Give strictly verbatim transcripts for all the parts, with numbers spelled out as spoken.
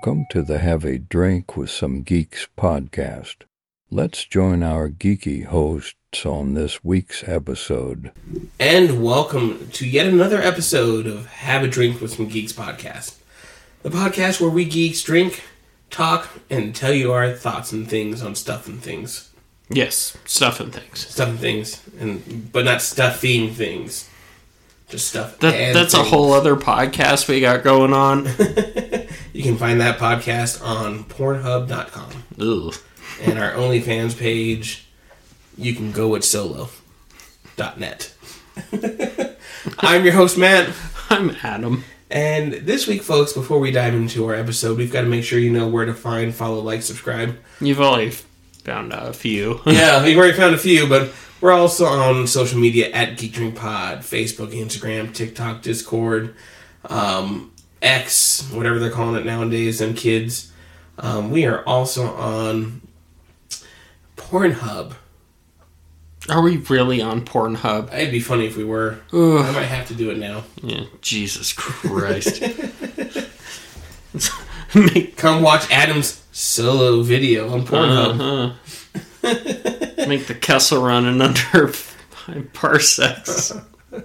welcome to the Have a Drink with Some Geeks podcast. Let's join our geeky hosts on this week's episode. And welcome to yet another episode of Have a Drink with Some Geeks podcast. The podcast where we geeks drink, talk, and tell you our thoughts and things on stuff and things. Yes, stuff and things. Stuff and things, and but not stuffing things. Just stuff that, and That's things. A whole other podcast we got going on. You can find that podcast on Pornhub dot com. Ooh. And our OnlyFans page, you can go with solo dot net. I'm your host, Matt. I'm Adam. And this week, folks, before we dive into our episode, we've got to make sure you know where to find, follow, like, subscribe. You've already found a few. Yeah, you've already found a few, but we're also on social media at Geek Drink Pod, Facebook, Instagram, TikTok, Discord, um, X, whatever they're calling it nowadays, them kids. Um, we are also on Pornhub. Are we really on Pornhub? It'd be funny if we were. Ugh. I might have to do it now. Yeah, Jesus Christ. Make- Come watch Adam's solo video on Pornhub. Uh-huh. Make the Kessel run in under five parsecs. Are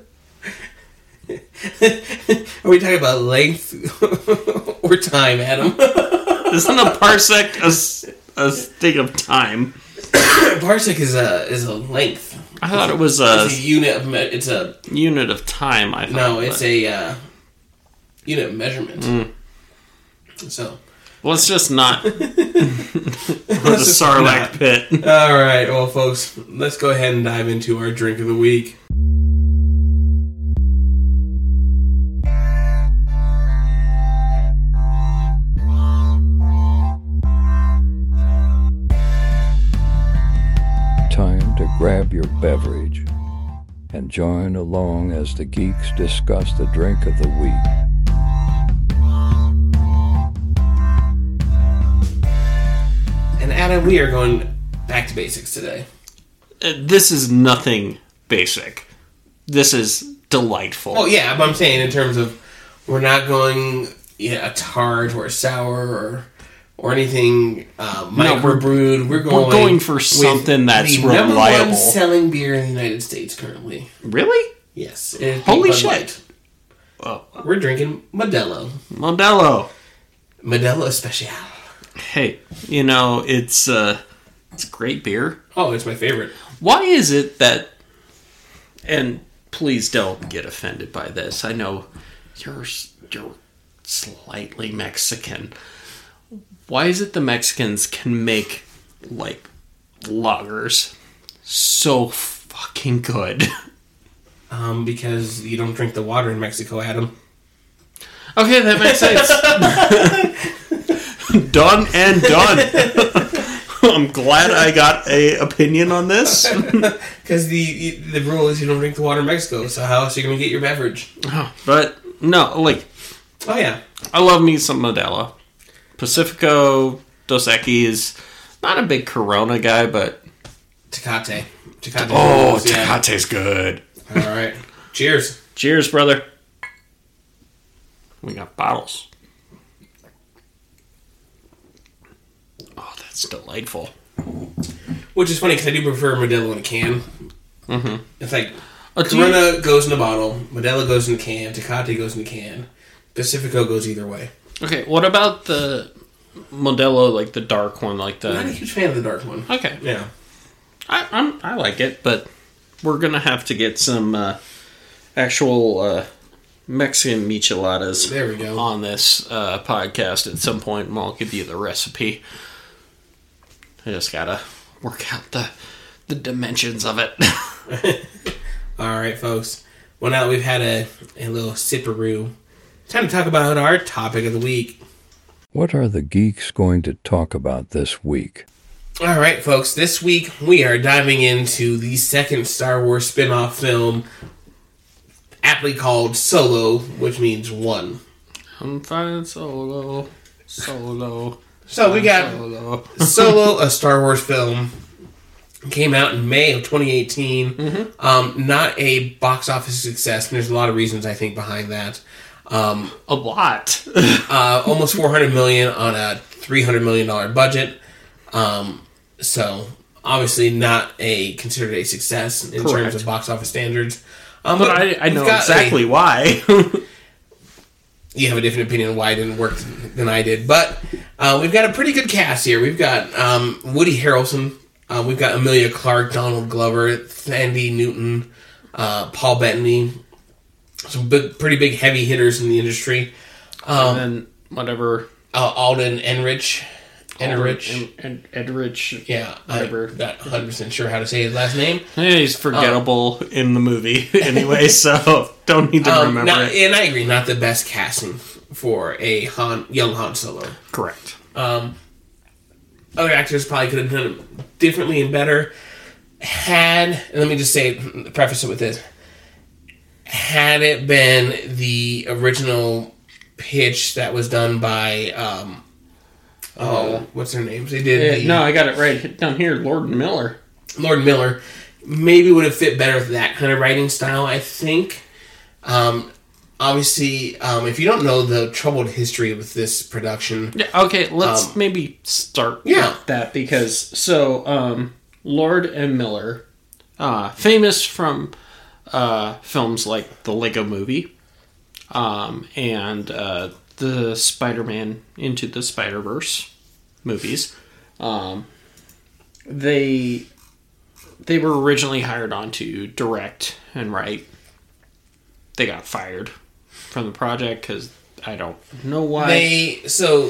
we talking about length or time, Adam? Isn't a parsec a, a thing of time? Parsec is a is a length. I thought it was a, it's a unit of me- it's a unit of time. I thought no, it's but. a uh, unit of measurement. Mm. So, well, it's just not. It's a Sarlacc pit. All right, well, folks, let's go ahead and dive into our drink of the week. Grab your beverage and join along as the geeks discuss the drink of the week. And Adam, we are going back to basics today. Uh, this is nothing basic. This is delightful. Oh yeah, but I'm saying in terms of we're not going you know, a tart or a sour or... Or anything uh, microbrewed. No, we're, we're going. We're going for something that's the reliable. Number one selling beer in the United States currently. Really? Yes. Holy shit! Well, we're drinking Modelo. Modelo. Modelo Especiale. Hey, you know it's uh, it's great beer. Oh, it's my favorite. Why is it that? And please don't get offended by this. I know you're you're slightly Mexican. Why is it the Mexicans can make, like, lagers so fucking good? Um, because you don't drink the water in Mexico, Adam. Okay, that makes sense. Done and done. I'm glad I got a opinion on this. Because the the rule is you don't drink the water in Mexico, so how else are you going to get your beverage? Oh, but, no, like... Oh, yeah. I love me some Modelo. Pacifico, Dos Equis, not a big Corona guy, but... Tecate. Tecate oh, knows, Tecate's yeah. good. All right. Cheers. Cheers, brother. We got bottles. Oh, that's delightful. Which is funny, because I do prefer Modelo in a can. Mm-hmm. It's like, oh, Corona you... goes in a bottle, Modelo goes in a can, Tecate goes in a can, Pacifico goes either way. Okay, what about the Modelo, like the dark one, like the? I'm not a huge fan of the dark one. Okay, yeah, I I'm, I like it, but we're gonna have to get some uh, actual uh, Mexican micheladas. There we go. On this uh, podcast at some point, and I'll give you the recipe. I just gotta work out the the dimensions of it. All right, folks. Well, now that we've had a a little sipperoo. Time to talk about our topic of the week. What are the geeks going to talk about this week? All right, folks. This week, we are diving into the second Star Wars spin-off film, aptly called Solo, which means one. I'm fine solo, solo. So we got Solo. Solo, a Star Wars film. Came out in May of twenty eighteen. Mm-hmm. Um, not a box office success, and there's a lot of reasons, I think, behind that. Um, a lot. uh, almost four hundred million dollars on a three hundred million dollars budget. Um, so, obviously not a considered a success in Correct. terms of box office standards. Um, but, but I, I know exactly a, why. You have a different opinion on why it didn't work than I did. But uh, we've got a pretty good cast here. We've got um, Woody Harrelson. Uh, we've got Emilia Clarke, Donald Glover, Thandie Newton, uh, Paul Bettany. Some big, pretty big heavy hitters in the industry. Um, and then whatever. Uh, Alden Ehrenreich. Ehrenreich. And Ehrenreich. Yeah. Whatever. I'm not one hundred percent sure how to say his last name. He's forgettable um, in the movie anyway, so don't need to um, remember not, it. And I agree, not the best casting for a Han, young Han Solo. Correct. Um, other actors probably could have done it differently and better had, and let me just say, preface it with this, had it been the original pitch that was done by, um, oh, uh, what's their names? They did. It, the, no, I got it right down here. Lord and Miller. Lord and Miller maybe would have fit better with that kind of writing style, I think. Um, obviously, um, if you don't know the troubled history with this production, yeah, okay, let's um, maybe start yeah. with that because so um, Lord and Miller, uh, famous from. Uh, films like the Lego Movie um, and uh, the Spider-Man Into the Spider-Verse movies. Um, they they were originally hired on to direct and write. They got fired from the project because I don't know why. They so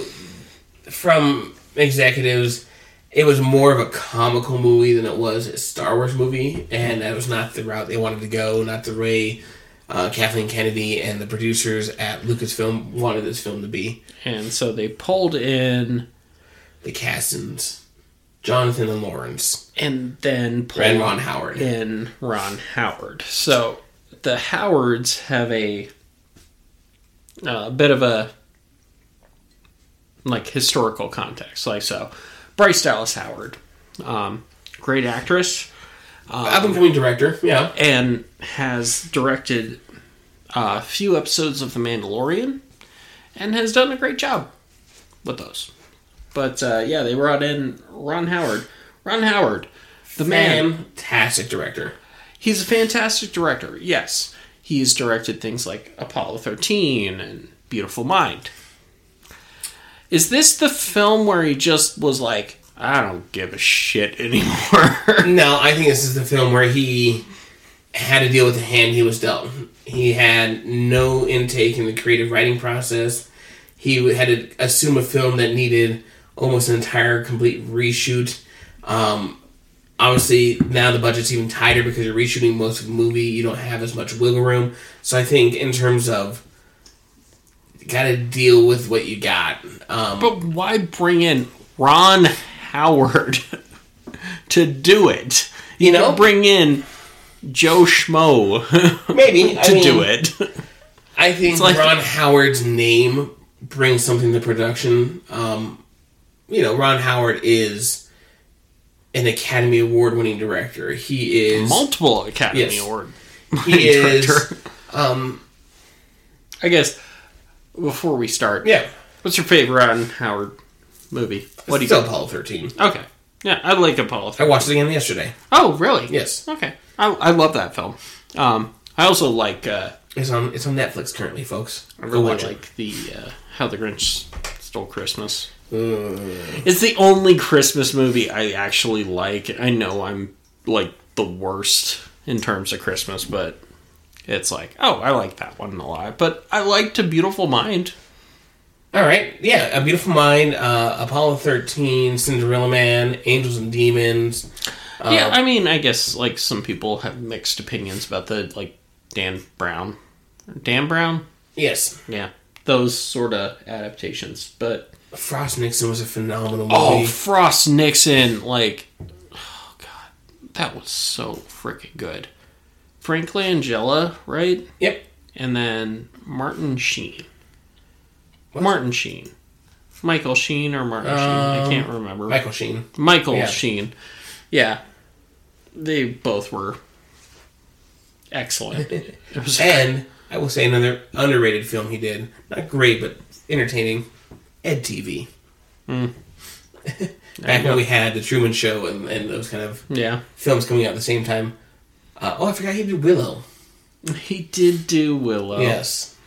from executives. It was more of a comical movie than it was a Star Wars movie, and that was not the route they wanted to go, not the way uh, Kathleen Kennedy and the producers at Lucasfilm wanted this film to be. And so they pulled in the Castons, Jonathan and Lawrence, and then pulled and Ron Howard. in Ron Howard. So the Howards have a uh, bit of a like historical context, like so. Bryce Dallas Howard, um, great actress, um, up-and-coming director, yeah, and has directed a few episodes of The Mandalorian, and has done a great job with those. But uh, yeah, they brought in Ron Howard. Ron Howard, the man, fantastic director. He's a fantastic director. Yes, he's directed things like Apollo thirteen and Beautiful Mind. Is this the film where he just was like, I don't give a shit anymore? No, I think this is the film where he had to deal with the hand he was dealt. He had no intake in the creative writing process. He had to assume a film that needed almost an entire complete reshoot. Um, obviously, now the budget's even tighter because you're reshooting most of the movie. You don't have as much wiggle room. So I think in terms of gotta deal with what you got. Um, but why bring in Ron Howard to do it? You, you know, know, bring in Joe Schmo maybe to I mean, do it. I think like, Ron Howard's name brings something to production. Um, you know, Ron Howard is an Academy Award-winning director. He is multiple Academy yes, Award. He is. Director. Um, I guess. Before we start, yeah, what's your favorite Ron Howard movie? What do you think? Apollo thirteen. Okay, yeah, I like Apollo thirteen. I watched it again yesterday. Oh, really? Yes. Okay, I, I love that film. Um, I also like uh, it's on it's on Netflix currently, folks. I really like it. the uh, How the Grinch Stole Christmas. Mm. It's the only Christmas movie I actually like. I know I'm like the worst in terms of Christmas, but. It's like, oh, I like that one a lot. But I liked A Beautiful Mind. All right. Yeah, A Beautiful Mind, uh, Apollo thirteen, Cinderella Man, Angels and Demons. Uh, yeah, I mean, I guess, like, some people have mixed opinions about the, like, Dan Brown. Dan Brown? Yes. Yeah, those sort of adaptations. But Frost Nixon was a phenomenal movie. Oh, Frost Nixon, like, oh, God, that was so freaking good. Frank Langella, right? Yep. And then Martin Sheen. What? Martin Sheen. Michael Sheen or Martin um, Sheen? I can't remember. Michael Sheen. Michael yeah. Sheen. Yeah. They both were excellent. It was and I will say another underrated film he did. Not great, but entertaining. E D T V. Mm. Back when we had The Truman Show and, and those kind of yeah. films coming out at the same time. Uh, oh, I forgot he did Willow. He did do Willow. Yes.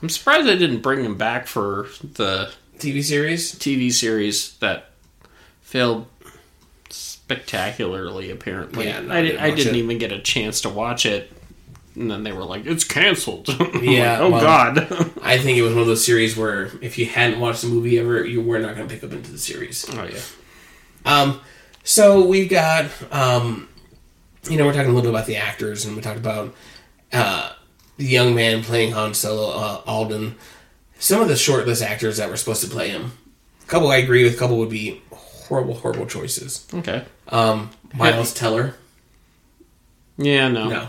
I'm surprised they didn't bring him back for the... T V series? T V series that failed spectacularly, apparently. Yeah, no, I, did, I didn't it. even get a chance to watch it. And then they were like, it's canceled. Yeah. Like, oh, well, God. I think it was one of those series where if you hadn't watched the movie ever, you were not going to pick up into the series. Oh, yeah. Um, so we've got, um, you know, we're talking a little bit about the actors, and we talked about uh, the young man playing Han Solo, uh, Alden. Some of the shortlist actors that were supposed to play him. A couple I agree with, a couple would be horrible, horrible choices. Okay. Um, Miles Have... Teller. Yeah, no. No.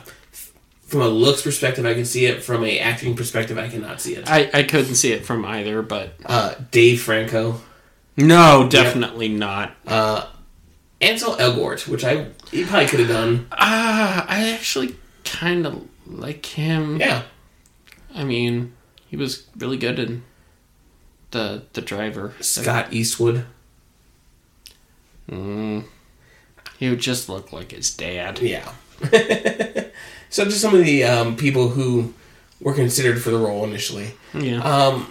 From a looks perspective, I can see it. From a acting perspective, I cannot see it. I, I couldn't see it from either, but... Uh, Dave Franco. No, definitely yep. not. Uh, Ansel Elgort, which I he probably could have done. Ah, uh, I actually kind of like him. Yeah. I mean, he was really good in the the Driver. Scott Eastwood. Mm. He would just look like his dad. Yeah. So just some of the um, people who were considered for the role initially. Yeah. Um,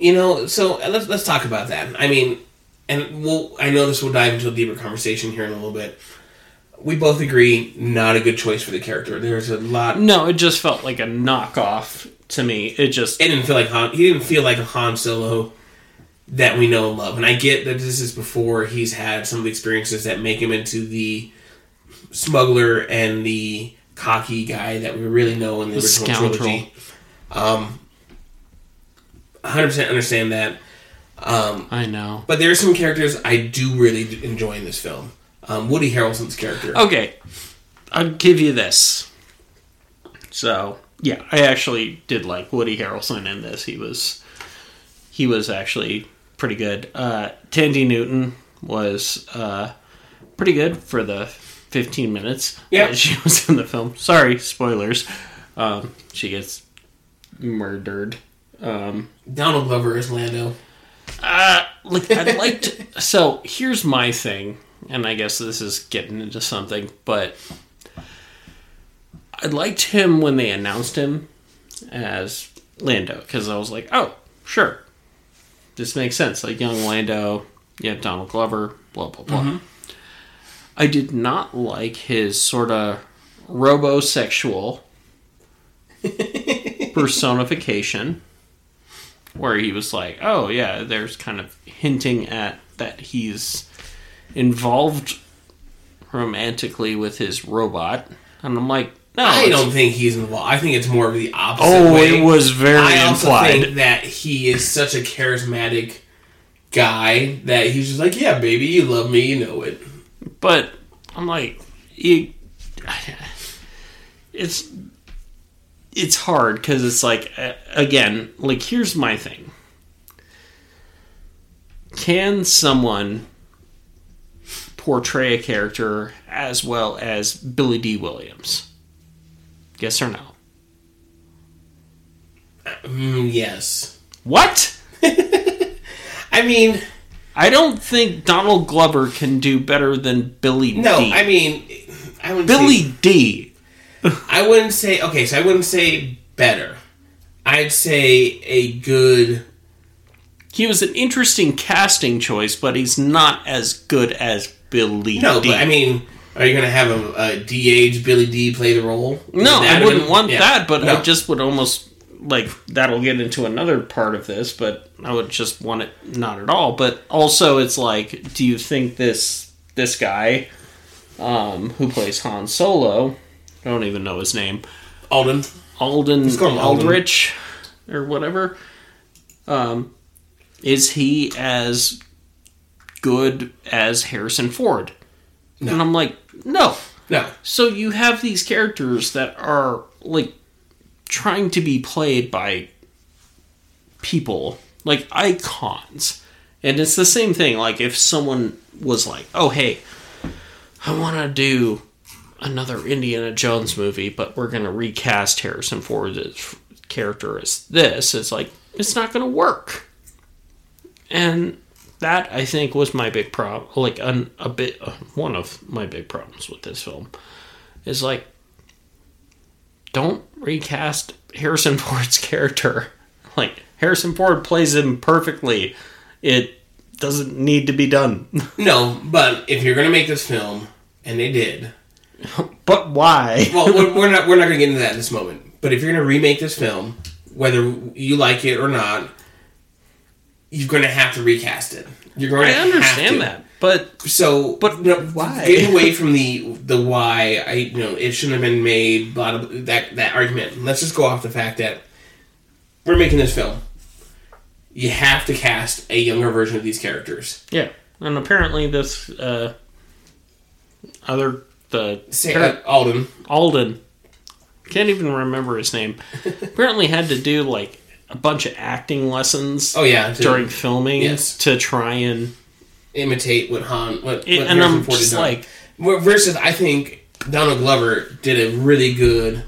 you know, so let's let's talk about that. I mean, and we'll I know this will dive into a deeper conversation here in a little bit. We both agree, not a good choice for the character. There's a lot. No, it just felt like a knockoff to me. It just it didn't feel like Han. He didn't feel like a Han Solo that we know and love. And I get that this is before he's had some of the experiences that make him into the smuggler and the cocky guy that we really know in the, the original scoundrel. Trilogy. Um, one hundred percent understand that. Um, I know. But there are some characters I do really enjoy in this film. Um, Woody Harrelson's character. Okay. I'll give you this. So, yeah, I actually did like Woody Harrelson in this. He was he was actually pretty good. Uh, Thandie Newton was uh, pretty good for the fifteen minutes yep. that she was in the film. Sorry, spoilers. Um, she gets murdered. Um, Donald Glover is Lando. Uh, like, I'd like to... So, here's my thing, and I guess this is getting into something, but I liked him when they announced him as Lando, because I was like, oh, sure. This makes sense. Like, young Lando, you have Donald Glover, blah, blah, blah. Mm-hmm. I did not like his sort of robosexual personification, where he was like, oh, yeah, there's kind of hinting at that he's involved romantically with his robot. And I'm like, no. I don't think he's involved. I think it's more of the opposite oh, way. Oh, it was very implied. I also implied. think that he is such a charismatic guy that he's just like, yeah, baby, you love me, you know it. But I'm like, you, it's it's hard because it's like, again, like here's my thing: can someone portray a character as well as Billy Dee Williams? Yes or no? Mm, yes. What? I mean. I don't think Donald Glover can do better than Billy no, Dee. No, I mean... I wouldn't Billy say, Dee. I wouldn't say... Okay, so I wouldn't say better. I'd say a good... He was an interesting casting choice, but he's not as good as Billy no, Dee. No, but I mean, are you going to have a, a de-aged Billy Dee play the role? No, I wouldn't want yeah. that, but no. I just would almost... Like, that'll get into another part of this, but I would just want it not at all. But also, it's like, do you think this this guy um, who plays Han Solo, I don't even know his name. Alden. Alden Aldrich, or whatever. Um, is he as good as Harrison Ford? No. And I'm like, no. No. So you have these characters that are, like, trying to be played by people, like icons. And it's the same thing, like if someone was like, oh hey, I want to do another Indiana Jones movie, but we're going to recast Harrison Ford's character as this. It's like, it's not going to work. And that, I think, was my big problem. Like, an, a bit, uh, one of my big problems with this film is, like, don't recast Harrison Ford's character. Like, Harrison Ford plays him perfectly. It doesn't need to be done. No, but if you're going to make this film, and they did... But why? Well, we're not we're not going to get into that in this moment. But if you're going to remake this film, whether you like it or not, you're going to have to recast it. You're going to I understand have to. that, but so but you know, why? Get away from the the why. I you know it shouldn't have been made. Blah, blah, that that argument. Let's just go off the fact that we're making this film. You have to cast a younger version of these characters. Yeah, and apparently this uh, other. The Say, uh, Alden. Alden. Can't even remember his name. Apparently had to do, like, a bunch of acting lessons oh, yeah, to, during filming yes. to try and... imitate what Han... What, it, what and I'm just like... Versus, I think, Donald Glover did a really good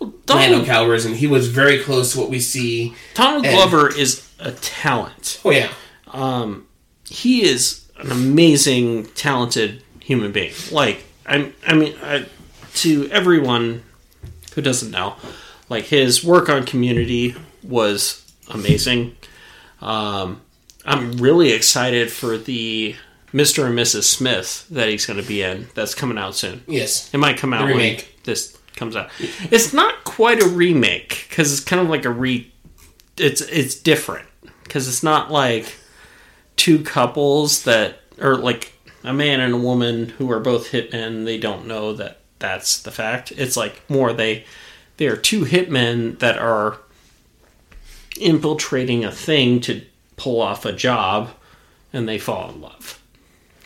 Lando Calrissian. He was very close to what we see. Donald and, Glover is a talent. Oh, yeah. Um, he is an amazing, talented human being. Like... I, I mean, I, to everyone who doesn't know, like, his work on Community was amazing. Um, I'm really excited for the Mister and Missus Smith that he's going to be in. That's coming out soon. Yes. It might come out when this comes out. It's not quite a remake, because it's kind of like a re... It's, it's different, because it's not like two couples that... Or, like... a man and a woman who are both hitmen, they don't know that that's the fact. It's like more they they are two hitmen that are infiltrating a thing to pull off a job, and they fall in love.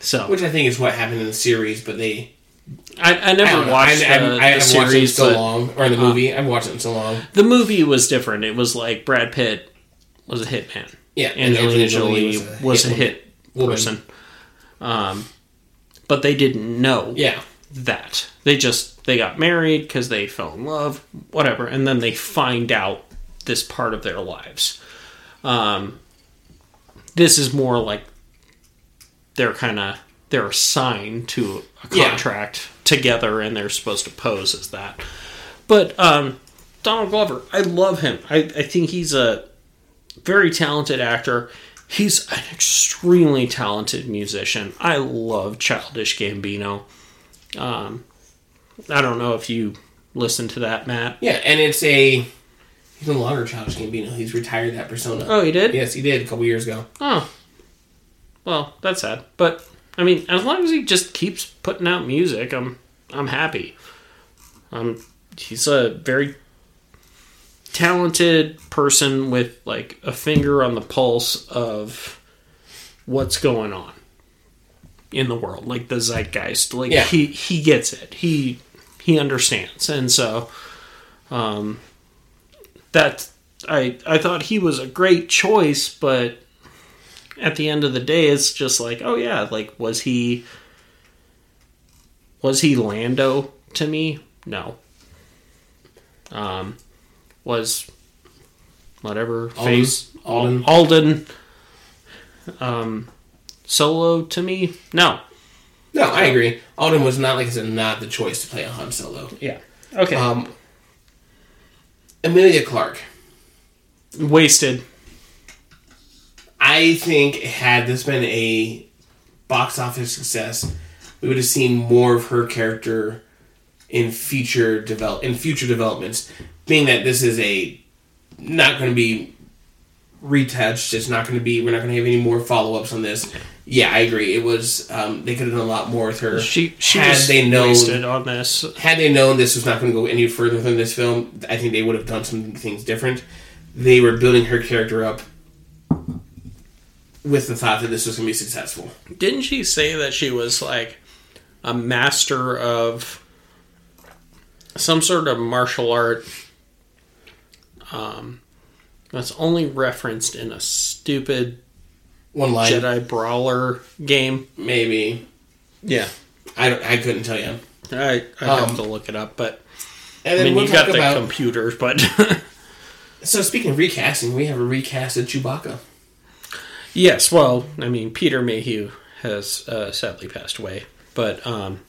So, which I think is what happened in the series, but they... I, I never I watched I, I, the, I, I the series. Watched it so but, long, or the uh, movie. I've watched it so long. The movie was different. It was like Brad Pitt was a hitman. Yeah. And Angelina Jolie was a, was hit, a hit woman. person. Um, but they didn't know yeah. that. They just, they got married because they fell in love, whatever, and then they find out this part of their lives. Um, this is more like they're kind of, they're assigned to a contract yeah. together, and they're supposed to pose as that. But, um, Donald Glover, I love him. I, I think he's a very talented actor. He's an extremely talented musician. I love Childish Gambino. Um, I don't know if you listen to that, Matt. Yeah, and it's a... He's no longer Childish Gambino. He's retired that persona. Oh, he did? Yes, he did a couple years ago. Oh. Well, that's sad. But, I mean, as long as he just keeps putting out music, I'm I'm happy. Um, he's a very... talented person with, like, a finger on the pulse of what's going on in the world, like the zeitgeist. Like yeah. he, he gets it. He he understands, and so um, that I I thought he was a great choice. But at the end of the day, it's just like, oh yeah, like was he was he Lando to me? No. Um. Was whatever face Alden. Alden um, Solo to me? No, no, I agree. Alden was not like I said, not the choice to play a Han Solo. Yeah, okay. Um, Emilia Clarke wasted. I think had this been a box office success, we would have seen more of her character in future develop in future developments. Being that this is a not going to be retouched, it's not going to be. We're not going to have any more follow-ups on this. Yeah, I agree. It was um, they could have done a lot more with her. She, she had was they known wasted on this. Had they known this was not going to go any further than this film, I think they would have done some things different. They were building her character up with the thought that this was going to be successful. Didn't she say that she was like a master of some sort of martial art? Um, that's only referenced in a stupid one line Jedi brawler game. Maybe. Yeah. I, I couldn't tell you. I I have um, to look it up, but and then I mean we'll you got the about, computers, but so speaking of recasting, we have a recasted Chewbacca. Yes, well, I mean Peter Mayhew has uh, sadly passed away, but um,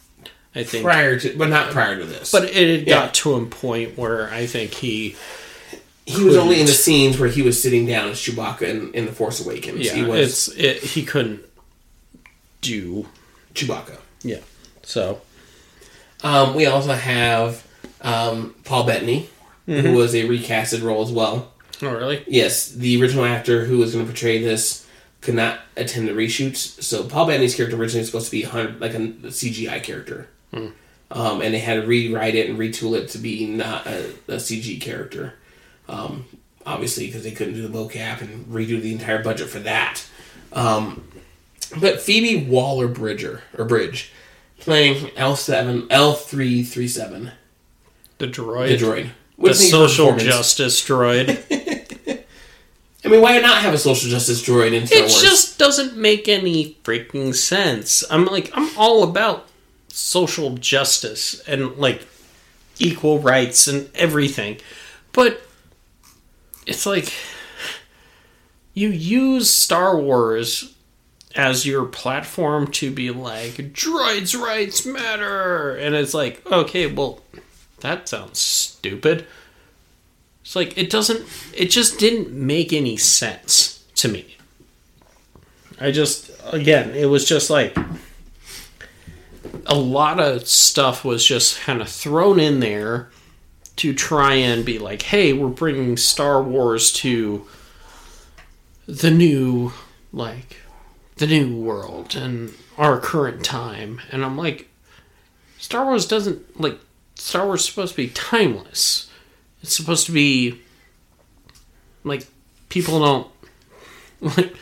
I think prior to, but not prior to this, but it yeah. got to a point where I think he. He couldn't. was only in the scenes where he was sitting down as Chewbacca in, in The Force Awakens. Yeah, he was, it's it, he couldn't do Chewbacca. Yeah, so um, we also have um, Paul Bettany, mm-hmm. who was a recasted role as well. Oh, really? Yes, the original actor who was going to portray this could not attend the reshoots, so Paul Bettany's character originally was supposed to be like a C G I character, mm. um, and they had to rewrite it and retool it to be not a, a C G character. Um, obviously, because they couldn't do the mocap and redo the entire budget for that. Um, but Phoebe Waller-Bridger, or Bridge, playing L seven, L three thirty-seven. The droid. The droid. Which the social justice droid. I mean, why not have a social justice droid in Star Wars? It just doesn't make any freaking sense. I'm like, I'm all about social justice and, like, equal rights and everything. But it's like, you use Star Wars as your platform to be like, droids' rights matter! And it's like, okay, well, that sounds stupid. It's like, it doesn't, it just didn't make any sense to me. I just, again, it was just like, a lot of stuff was just kind of thrown in there to try and be like, hey, we're bringing Star Wars to the new, like, the new world and our current time. And I'm like, Star Wars doesn't, like, Star Wars is supposed to be timeless. It's supposed to be, like, people don't, like,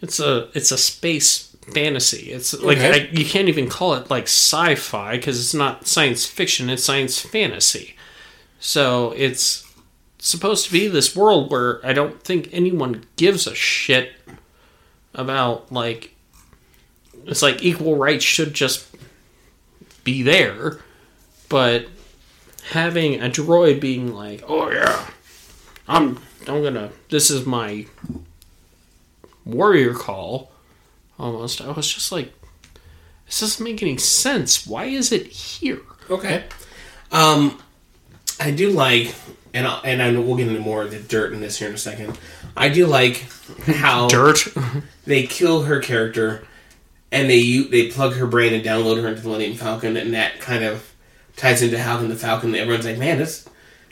it's a, it's a space fantasy. It's, like, okay. I, you can't even call it, like, sci-fi, because it's not science fiction, it's science fantasy. So it's supposed to be this world where I don't think anyone gives a shit about, like, it's like equal rights should just be there, but having a droid being like, oh yeah, I'm I'm gonna, this is my warrior call, almost, I was just like, this doesn't make any sense. Why is it here? Okay. Um... I do like, and I'll, and I know we'll get into more of the dirt in this here in a second. I do like how dirt they kill her character, and they they plug her brain and download her into the Millennium Falcon, and that kind of ties into how in the Falcon everyone's like, man, this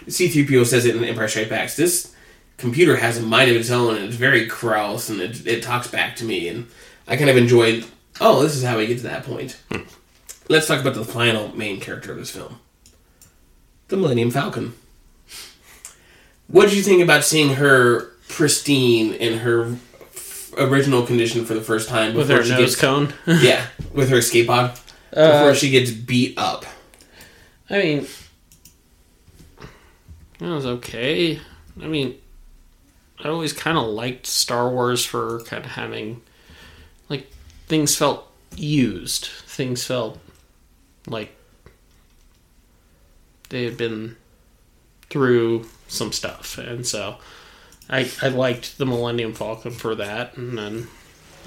C three P O says it in Empire Strikes Back. This computer has a mind of its own, and it's very crass, and it, it talks back to me, and I kind of enjoyed. Oh, this is how we get to that point. Hmm. Let's talk about the final main character of this film. The Millennium Falcon. What did you think about seeing her pristine in her f- original condition for the first time? With her nose gets, cone? Yeah, with her escape pod. Uh, before she gets beat up. I mean, that was okay. I mean, I always kind of liked Star Wars for kind of having, like, things felt used. Things felt like they had been through some stuff, and so I I liked the Millennium Falcon for that, and then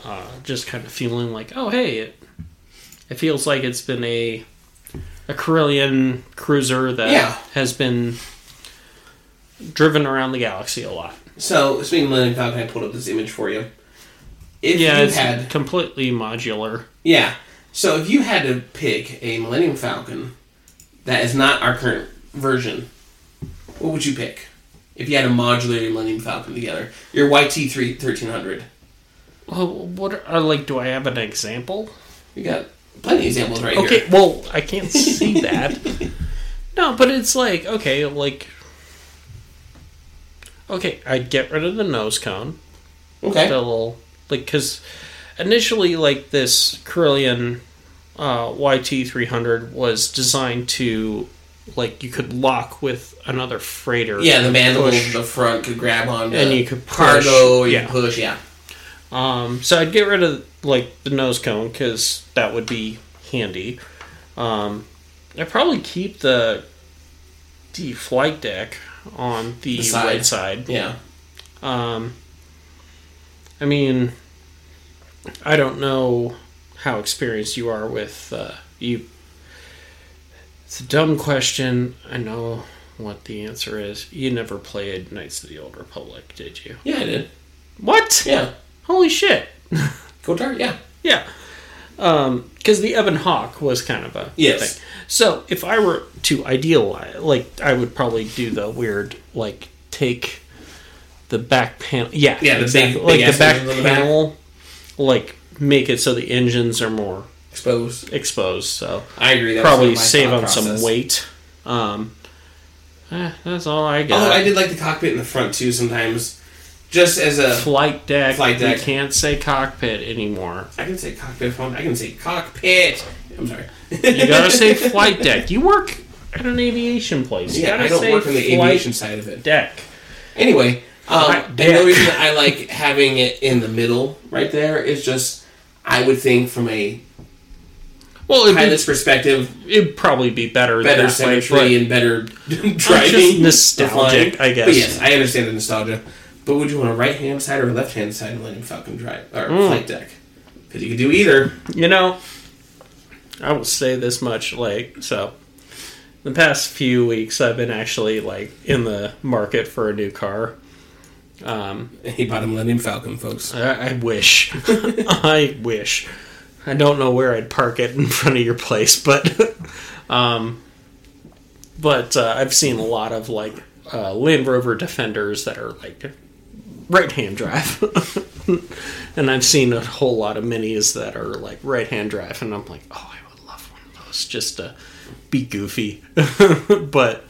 uh, just kind of feeling like, oh hey, it it feels like it's been a a Corellian cruiser that yeah. has been driven around the galaxy a lot. So speaking of Millennium Falcon, I pulled up this image for you. If yeah, you it's had, completely modular. Yeah, so if you had to pick a Millennium Falcon that is not our current version, what would you pick if you had a modulated Millennium Falcon together? Your Y T thirteen hundred. Well, what are, like, do I have an example? You got plenty of examples right okay, here. Okay, well, I can't see that. No, but it's like, okay, like, okay, I'd get rid of the nose cone. Okay. The little, like, because initially, like, this Corellian Uh, Y T three hundred was designed to, like, you could lock with another freighter. Yeah, the man push, the front could grab on and you could push, cargo, yeah. you push, yeah. Um, so I'd get rid of, like, the nose cone, because that would be handy. Um, I probably keep the the flight deck on the, the side. right side. Yeah. Um. I mean, I don't know how experienced you are with uh, you. It's a dumb question. I know what the answer is. You never played Knights of the Old Republic, did you? Yeah, I did. What? Yeah. Holy shit. Go Tart, yeah. Yeah. Um, because the Ebon Hawk was kind of a yes. thing. So if I were to idealize, like, I would probably do the weird, like, take the back panel. Yeah, yeah, exactly. the big, like the back panel, back. like, make it so the engines are more exposed. Exposed. So I agree. That probably save on process. some weight. Um, eh, that's all I got. Although I did like the cockpit in the front too sometimes. Just as a flight deck, flight deck. We can't say cockpit anymore. I can say cockpit phone. I can say cockpit. I'm sorry. You gotta say flight deck. You work at an aviation place. You yeah, gotta I don't say work on the aviation side of it. Deck. Anyway, um, and the reason I like having it in the middle right there is just I would think from a well, pilot's be, perspective, it'd probably be better, better symmetry way, and better driving. Just nostalgic, I guess. But yes, I understand the nostalgia. But would you want a right-hand side or a left-hand side Millennium Falcon drive or mm. flight deck? Because you could do either. You know, I will say this much, like, so, the past few weeks I've been actually, like, in the market for a new car. Um, he bought a Millennium Falcon, folks. I, I wish. I wish. I don't know where I'd park it in front of your place, but, um, but uh, I've seen a lot of, like, uh, Land Rover Defenders that are, like, right-hand drive. And I've seen a whole lot of minis that are, like, right-hand drive. And I'm like, oh, I would love one of those just to be goofy. But,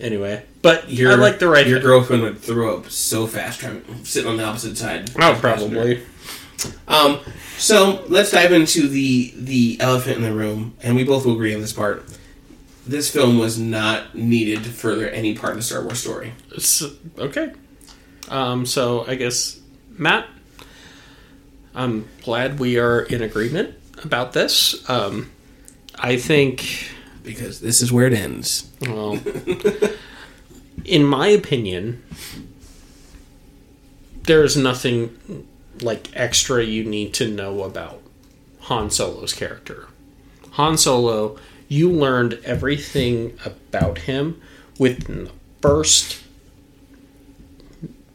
anyway. But your, I like the right Your hand. girlfriend would throw up so fast trying to sit on the opposite side. Oh, probably. Um, so, let's dive into the, the elephant in the room. And we both will agree on this part. This film was not needed to further any part of the Star Wars story. So, okay. Um, so, I guess, Matt, I'm glad we are in agreement about this. Um, I think... Because this is where it ends. Well, in my opinion, there is nothing, like, extra you need to know about Han Solo's character. Han Solo, you learned everything about him within the first...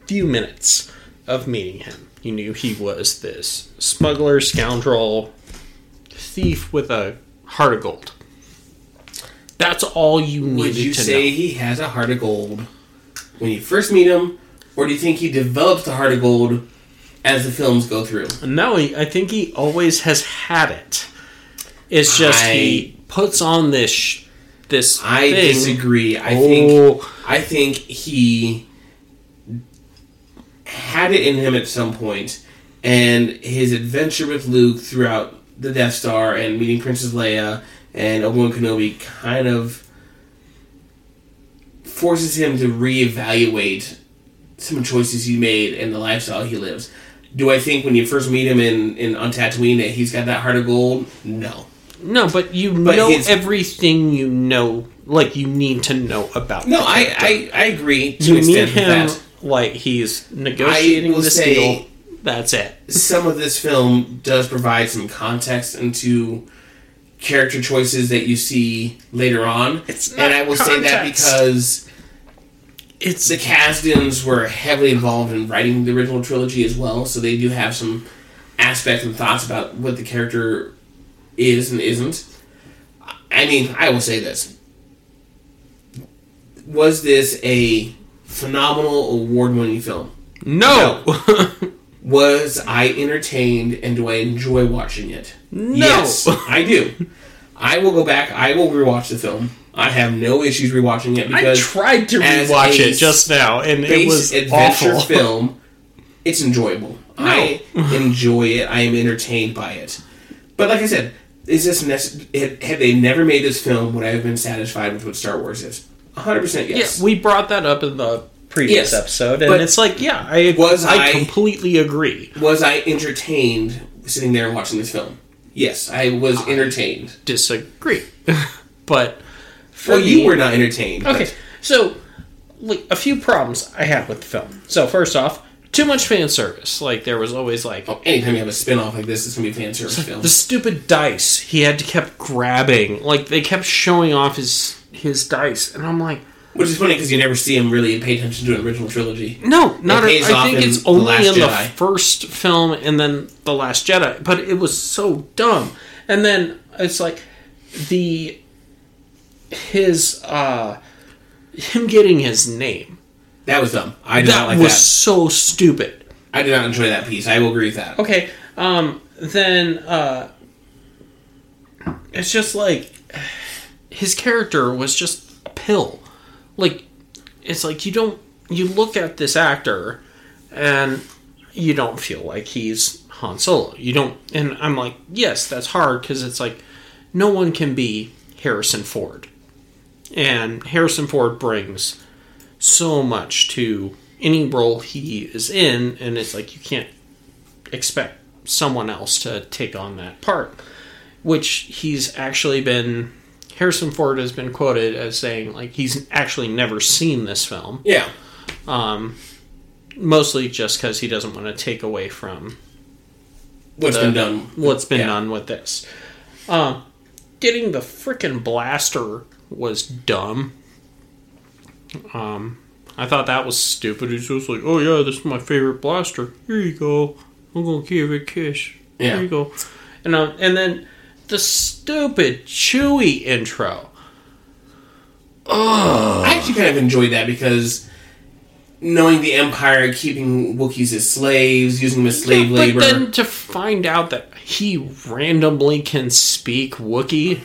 few minutes of meeting him. You knew he was this smuggler, scoundrel, thief with a heart of gold. That's all you needed to know. Would you say he has a heart of gold when you first meet him, or do you think he develops the heart of gold as the films go through? No, I think he always has had it. It's just I, he puts on this sh- this I thing. disagree. I oh. think I think he had it in him at some point, and his adventure with Luke throughout the Death Star and meeting Princess Leia and Obi-Wan Kenobi kind of forces him to reevaluate some choices he made and the lifestyle he lives. Do I think when you first meet him in, in on Tatooine that he's got that heart of gold? No. No, but you but know his, everything you know, like you need to know about. No, I, I I agree to you an extent meet him, with that. Like, he's negotiating this deal. That's it. Some of this film does provide some context into character choices that you see later on. It's not and I will context. say that because it's the Kasdans were heavily involved in writing the original trilogy as well, so they do have some aspects and thoughts about what the character is and isn't. I mean, I will say this. Was this a phenomenal award-winning film? No. no. Was I entertained and do I enjoy watching it? No. Yes, I do. I will go back. I will rewatch the film. I have no issues rewatching it because I tried to rewatch it just now, and it was adventure awful. Film. It's enjoyable. No. I enjoy it. I am entertained by it. But like I said, is this nec- had they never made this film, would I have been satisfied with what Star Wars is? one hundred percent yes. Yeah, we brought that up in the previous yes, episode, and it's like, yeah, I, was I, I completely agree. Was I entertained sitting there watching this film? Yes, I was I entertained. Disagree. but for well, you me, were not entertained. Okay, but. So like, a few problems I have with the film. So first off, too much fan service. Like there was always like, oh, anytime you have a spinoff like this, it's gonna be a fan service film. The stupid dice he had to kept grabbing. Like they kept showing off his his dice, and I'm like. Which is funny because you never see him really pay attention to an original trilogy. No, not. It a, I think it's only in the first film and then The Last Jedi. But it was so dumb. And then it's like the his uh, him getting his name. That was dumb. I did not like that. That was so stupid. I did not enjoy that piece. I will agree with that. Okay, um, then uh, it's just like his character was just a pill. Like, it's like you don't, you look at this actor and you don't feel like he's Han Solo. You don't, and I'm like, yes, that's hard because it's like no one can be Harrison Ford. And Harrison Ford brings so much to any role he is in, and it's like you can't expect someone else to take on that part, which he's actually been. Harrison Ford has been quoted as saying, like, he's actually never seen this film. Yeah. Um, mostly just because he doesn't want to take away from what's the, been done. What's been yeah. done with this. Uh, getting the frickin' blaster was dumb. Um, I thought that was stupid. He's just like, oh, yeah, this is my favorite blaster. Here you go. I'm going to give it a kiss. Yeah. Here you go. And, uh, and then... the stupid Chewie intro. Ugh. I actually kind of enjoyed that because knowing the Empire, keeping Wookiees as slaves, using them as slave yeah, but labor. But then to find out that he randomly can speak Wookiee,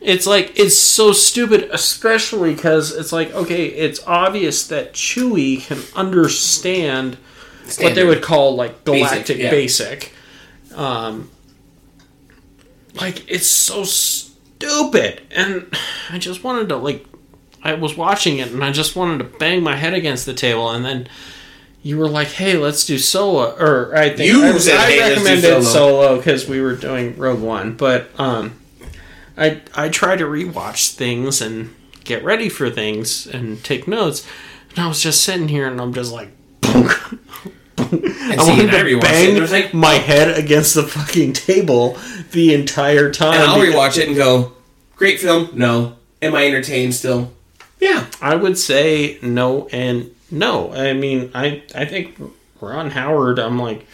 it's like, it's so stupid, especially because it's like, okay, it's obvious that Chewie can understand Standard. What they would call like galactic basic. Yeah. basic. Um... Like, it's so stupid. And I just wanted to, like... I was watching it, and I just wanted to bang my head against the table. And then you were like, hey, let's do Solo. Or, I think... You I, said, I, hey, I recommended Solo because we were doing Rogue One. But um, I, I try to rewatch things and get ready for things and take notes. And I was just sitting here, and I'm just like... I wanted to bang like, my head against the fucking table the entire time. And I'll rewatch it and go, great film, no. Am I entertained still? Yeah. I would say no and no. I mean, I, I think Ron Howard, I'm like,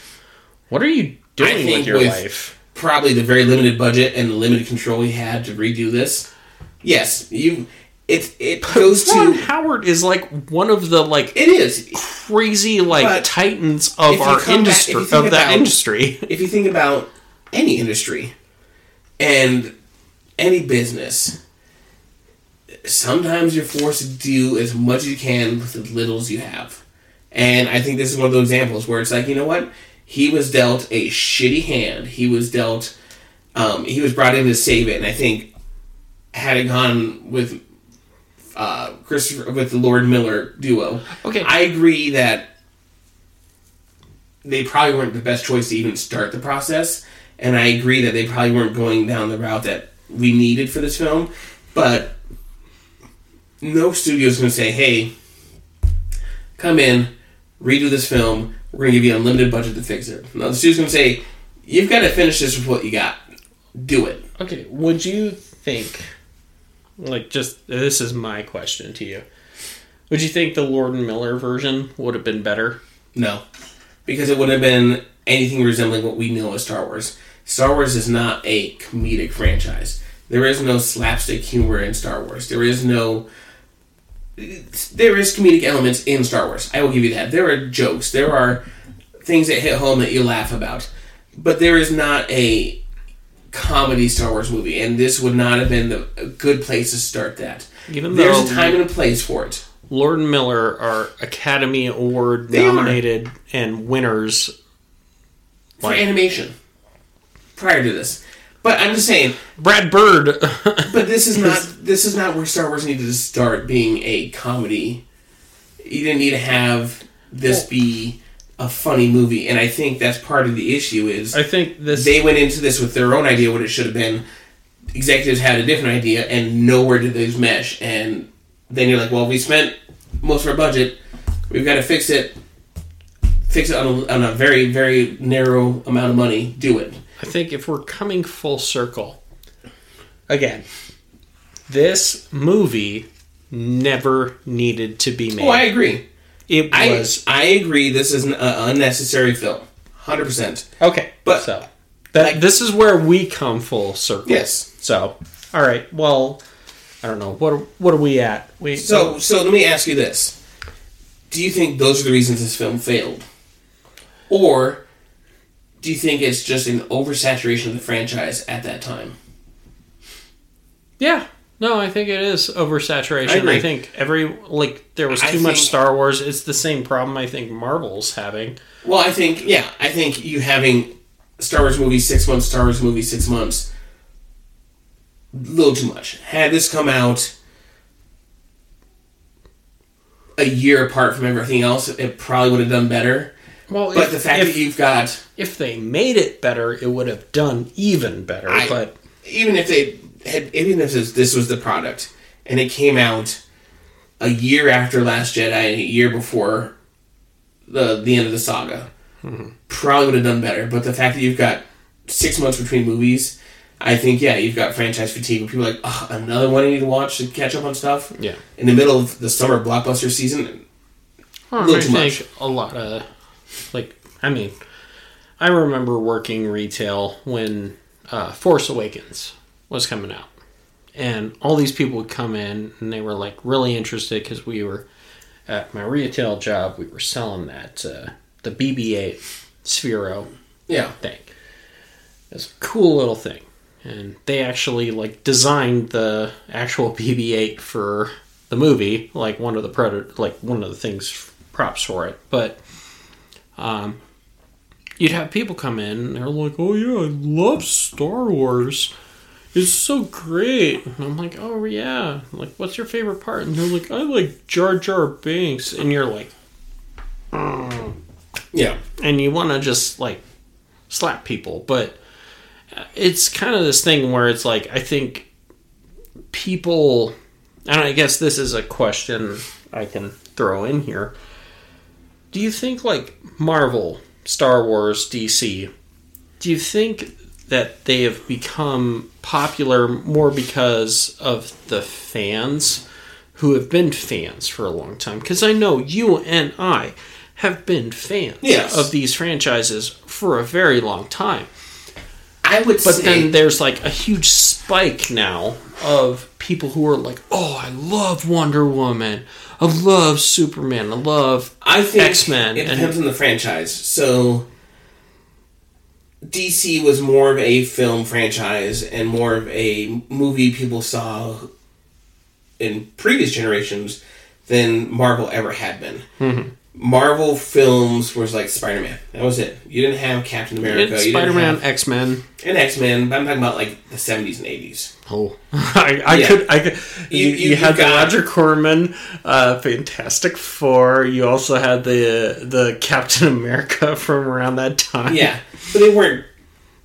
what are you doing with your with life? Probably the very limited budget and the limited control he had to redo this. Yes, you... It it goes Ron to Howard is like one of the like it is crazy like but titans of our industry back, of that industry. If you think about any industry and any business, sometimes you're forced to do as much as you can with as little as you have. And I think this is one of those examples where it's like, you know what? He was dealt a shitty hand. He was dealt um, he was brought in to save it, and I think had it gone with Uh, Christopher with the Lord Miller duo. Okay, I agree that they probably weren't the best choice to even start the process, and I agree that they probably weren't going down the route that we needed for this film. But no studio is going to say, "Hey, come in, redo this film. We're going to give you an unlimited budget to fix it." No, the studio's going to say, "You've got to finish this with what you got. Do it." Okay, would you think? Like, just, this is my question to you. Would you think the Lord and Miller version would have been better? No. Because it wouldn't have been anything resembling what we know as Star Wars. Star Wars is not a comedic franchise. There is no slapstick humor in Star Wars. There is no... There is comedic elements in Star Wars. I will give you that. There are jokes. There are things that hit home that you laugh about. But there is not a... comedy Star Wars movie, and this would not have been the, a good place to start that. Even though there's a time and a place for it. Lord and Miller are Academy Award they nominated are. and winners for like, animation prior to this. But I'm just saying, Brad Bird. But this is not this is not where Star Wars needed to start being a comedy. You didn't need to have this well, be. A funny movie, and I think that's part of the issue is I think this they went into this with their own idea what it should have been. executives had a different idea, and nowhere did these mesh. And then you're like, well, we spent most of our budget. We've got to fix it. Fix it on a, on a very, very narrow amount of money. Do it. I think if we're coming full circle, again, this movie never needed to be made. Oh, I agree. It I, was. I agree. This is an uh, unnecessary film. one hundred percent. Okay. But so that like, this is where we come full circle. Yes. So, all right. Well, I don't know. What are, what are we at? We So, oh. so let me ask you this. Do you think those are the reasons this film failed? Or do you think it's just an oversaturation of the franchise at that time? Yeah. No, I think it is oversaturation. I agree. I think every, like, there was too I much think, Star Wars. It's the same problem I think Marvel's having. Well, I think, yeah, I think you having Star Wars movie six months, Star Wars movie six months, a little too much. Had this come out a year apart from everything else, it probably would have done better. Well, but if, the fact if, that you've got... If they made it better, it would have done even better, I, but... Even if they... Had, even if this, this was the product, and it came out a year after Last Jedi and a year before the the end of the saga, mm-hmm. probably would have done better. But the fact that you've got six months between movies, I think, yeah, you've got franchise fatigue. Where people are like, oh, another one I need to watch to catch up on stuff. Yeah. In the middle of the summer blockbuster season, well, a little I too think much. A lot of, like, I mean, I remember working retail when uh, Force Awakens was coming out. And all these people would come in and they were like really interested because we were at my retail job, we were selling that uh, the B B eight Sphero yeah. thing. It's a cool little thing. And they actually like designed the actual B B eight for the movie, like one of the proto- like one of the things props for it. But um, you'd have people come in and they're like, "Oh yeah, I love Star Wars. It's so great." And I'm like, "Oh, yeah. Like, what's your favorite part?" And they're like, "I like Jar Jar Binks." And you're like, mm. Yeah. And you want to just, like, slap people. But it's kind of this thing where it's like, I think people... And I guess this is a question I can throw in here. Do you think, like, Marvel, Star Wars, D C, do you think that they have become popular more because of the fans who have been fans for a long time? Because I know you and I have been fans yes. of these franchises for a very long time. I would but say... But then there's like a huge spike now of people who are like, "Oh, I love Wonder Woman. I love Superman. I love I think X-Men. It depends and- on the franchise. So... D C was more of a film franchise and more of a movie people saw in previous generations than Marvel ever had been. Mm-hmm. Marvel films was like Spider-Man. That was it. You didn't have Captain America. You Spider-Man, didn't have, X-Men. And X-Men, but I'm talking about like the seventies and eighties. Oh. I, I yeah. could... I could. You, you, you, you had got, the Roger Corman uh, Fantastic Four. You also had the the Captain America from around that time. Yeah. But they weren't...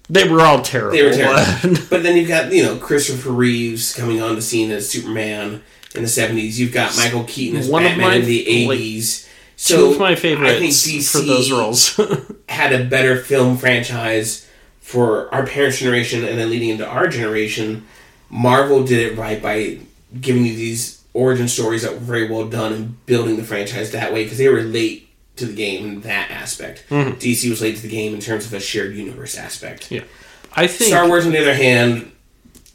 They were all terrible. They were terrible. But then you've got, you know, Christopher Reeves coming on the scene as Superman in the seventies. You've got Michael Keaton as One Batman of my, in the eighties. Like, So two of my favorites I think D C for those roles. Had a better film franchise for our parents' generation and then leading into our generation. Marvel did it right by giving you these origin stories that were very well done and building the franchise that way because they were late to the game in that aspect. Mm-hmm. D C was late to the game in terms of a shared universe aspect. Yeah, I think Star Wars, on the other hand,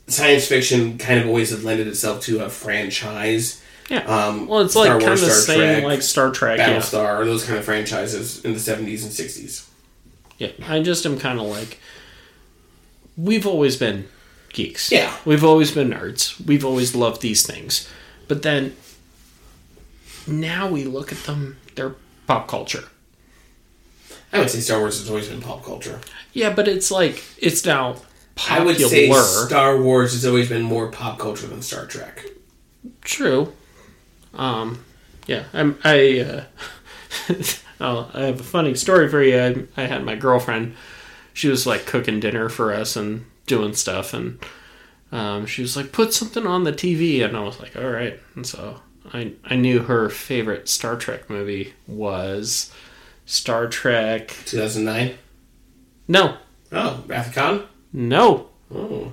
science fiction kind of always has lended itself to a franchise. Yeah, um, well, it's Star like Wars, kind of the same like Star Trek, Battlestar, yeah. those kind of franchises in the seventies and sixties. Yeah, I just am kind of like, we've always been geeks. Yeah. We've always been nerds. We've always loved these things. But then, now we look at them, they're pop culture. I would say Star Wars has always been pop culture. Yeah, but it's like, it's now popular. I would say Star Wars has always been more pop culture than Star Trek. True. Um, yeah, I'm, I uh, oh, I have a funny story for you. I, I had my girlfriend, she was like cooking dinner for us and doing stuff, and Um, she was like, put something on the T V, and I was like, all right. And so I I knew her favorite Star Trek movie was Star Trek two thousand nine. No. Oh, Wrath of Khan? No. Oh.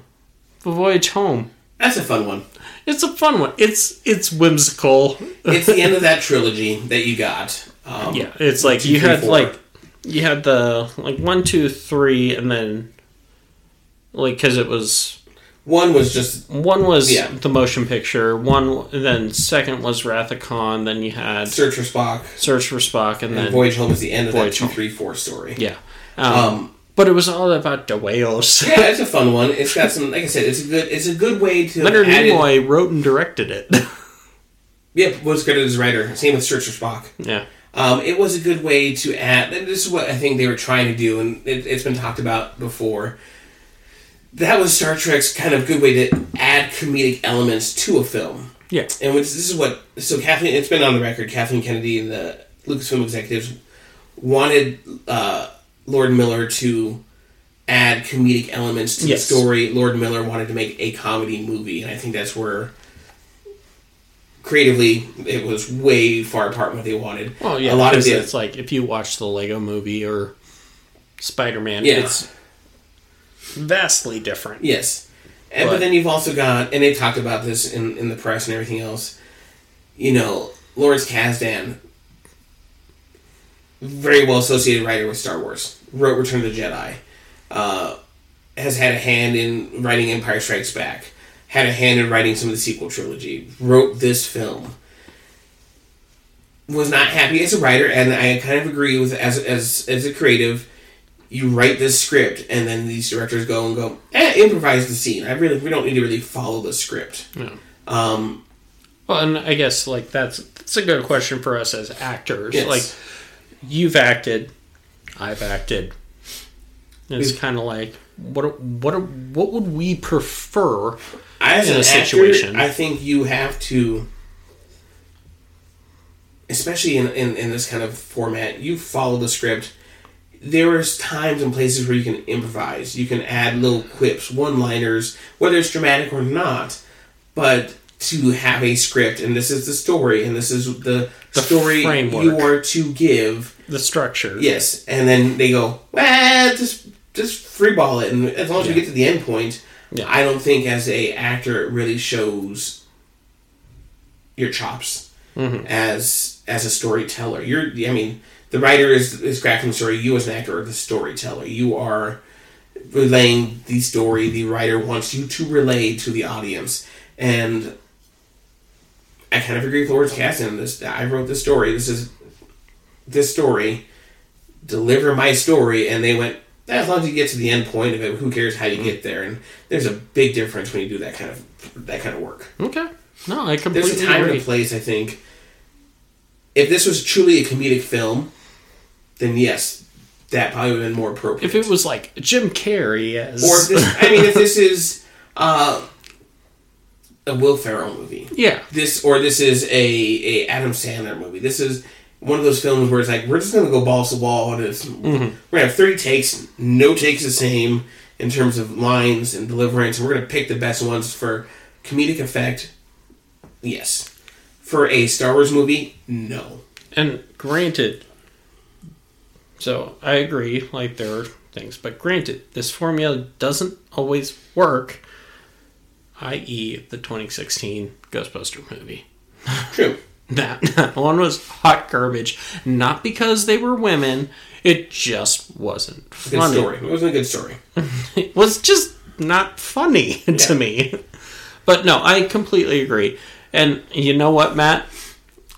The Voyage Home. That's a fun one. It's a fun one. It's it's whimsical. It's the end of that trilogy that you got. Um, yeah, it's like you had four. like you had the like one, two, three, and then like because it was. One was just... One was yeah. the motion picture. One, then second was Wrath of Khan. Then you had... Search for Spock. Search for Spock. And, and then... Voyage Home was the end of Voyage that two three four story. Yeah. Um, um, but it was all about the whales. Yeah, it's a fun one. It's got some... Like I said, it's a good It's a good way to... Leonard Nimoy in... wrote and directed it. yeah, was good as writer. Same with Search for Spock. Yeah. Um, it was a good way to add... And this is what I think they were trying to do, and it, it's been talked about before. That was Star Trek's kind of good way to add comedic elements to a film. Yeah. And this is what... So Kathleen... It's been on the record. Kathleen Kennedy and the Lucasfilm executives wanted uh, Lord and Miller to add comedic elements to yes. the story. Lord and Miller wanted to make a comedy movie. And I think that's where... Creatively, it was way far apart from what they wanted. Well, yeah. A lot of the, it's like, if you watch the Lego Movie or Spider-Man, yeah. it's... vastly different. Yes. And, but, but then you've also got, and they talked about this in, in the press and everything else, you know, Lawrence Kasdan, very well associated writer with Star Wars, wrote Return of the Jedi, uh, has had a hand in writing Empire Strikes Back, had a hand in writing some of the sequel trilogy, wrote this film, was not happy as a writer, and I kind of agree with as as as a creative. You write this script, and then these directors go and go, eh, improvise the scene. I really, we don't need to really follow the script. No. Um, well, and I guess like that's that's a good question for us as actors. Yes. Like, you've acted, I've acted. And it's kind of like what what what would we prefer as in a situation? Actor, I think you have to, especially in, in, in this kind of format, you follow the script. There is times and places where you can improvise. You can add little quips, one-liners, whether it's dramatic or not. But to have a script, and this is the story, and this is the, the story framework. You are to give. The structure. Yes. And then they go, well, just, just freeball it. And as long as yeah. we get to the end point, yeah. I don't think as a actor it really shows your chops mm-hmm. as as a storyteller. You're, I mean... The writer is, is crafting the story. You, as an actor, are the storyteller. You are relaying the story the writer wants you to relay to the audience. And I kind of agree with Lawrence Kasdan. This I wrote this story. This is this story. Deliver my story. And they went, as long as you get to the end point of it, who cares how you get there? And there's a big difference when you do that kind of that kind of work. Okay. No, I completely agree. There's a time and a place, I think. If this was truly a comedic film, then yes, that probably would have been more appropriate. If it was like Jim Carrey as... Or if this, I mean, if this is uh, a Will Ferrell movie. Yeah. This Or this is a, a Adam Sandler movie. This is one of those films where it's like, we're just going to go balls to the wall. And it's, mm-hmm. We're going to have thirty takes. No takes the same in terms of lines and deliverance. We're going to pick the best ones for comedic effect. Yes. For a Star Wars movie, no. And granted... So, I agree, like, there are things. But granted, this formula doesn't always work, that is the twenty sixteen Ghostbuster movie. True. that, that one was hot garbage. Not because they were women. It just wasn't funny. Good story. It wasn't a good story. It was just not funny to yeah. me. But no, I completely agree. And you know what, Matt?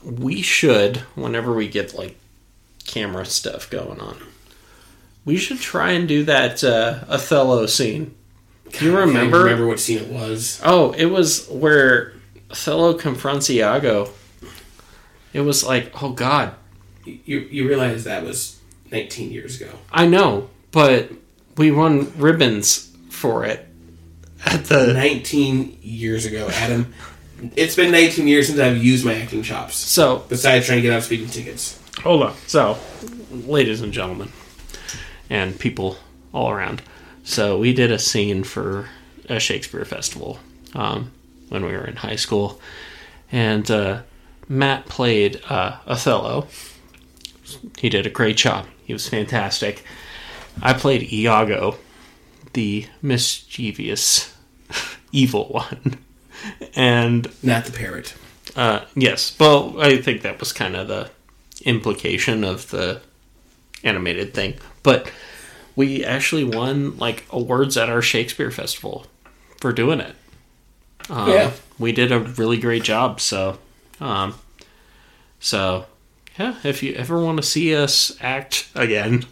We should, whenever we get, like, camera stuff going on. We should try and do that uh, Othello scene. Do you remember? I remember what scene it was. Oh, it was where Othello confronts Iago. It was like, oh God. You you realize that was nineteen years ago. I know, but we won ribbons for it at the nineteen years ago, Adam. It's been nineteen years since I've used my acting chops. So besides trying to get out of speeding tickets. Hold on. So, ladies and gentlemen, and people all around. So, we did a scene for a Shakespeare festival um, when we were in high school. And uh, Matt played uh, Othello. He did a great job. He was fantastic. I played Iago, the mischievous, evil one. And not the parrot. Uh, yes. Well, I think that was kind of the implication of the animated thing. But we actually won, like, awards at our Shakespeare Festival for doing it. Um, yeah. We did a really great job, so... Um, so, yeah, if you ever want to see us act again,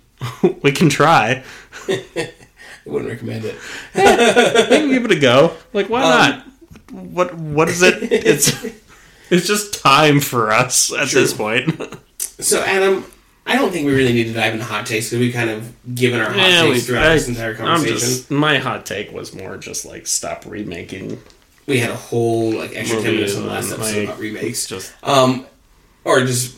we can try. I wouldn't recommend it. Yeah, we can give it a go. Like, why um, not? What What is it? It's it's just time for us at true. this point. So, Adam... I don't think we really need to dive into hot takes because we've kind of given our hot yeah, takes throughout I, this entire conversation. I'm just, my hot take was more just like stop remaking. We had a whole like extra ten minutes on the last episode like, about remakes, just um, or just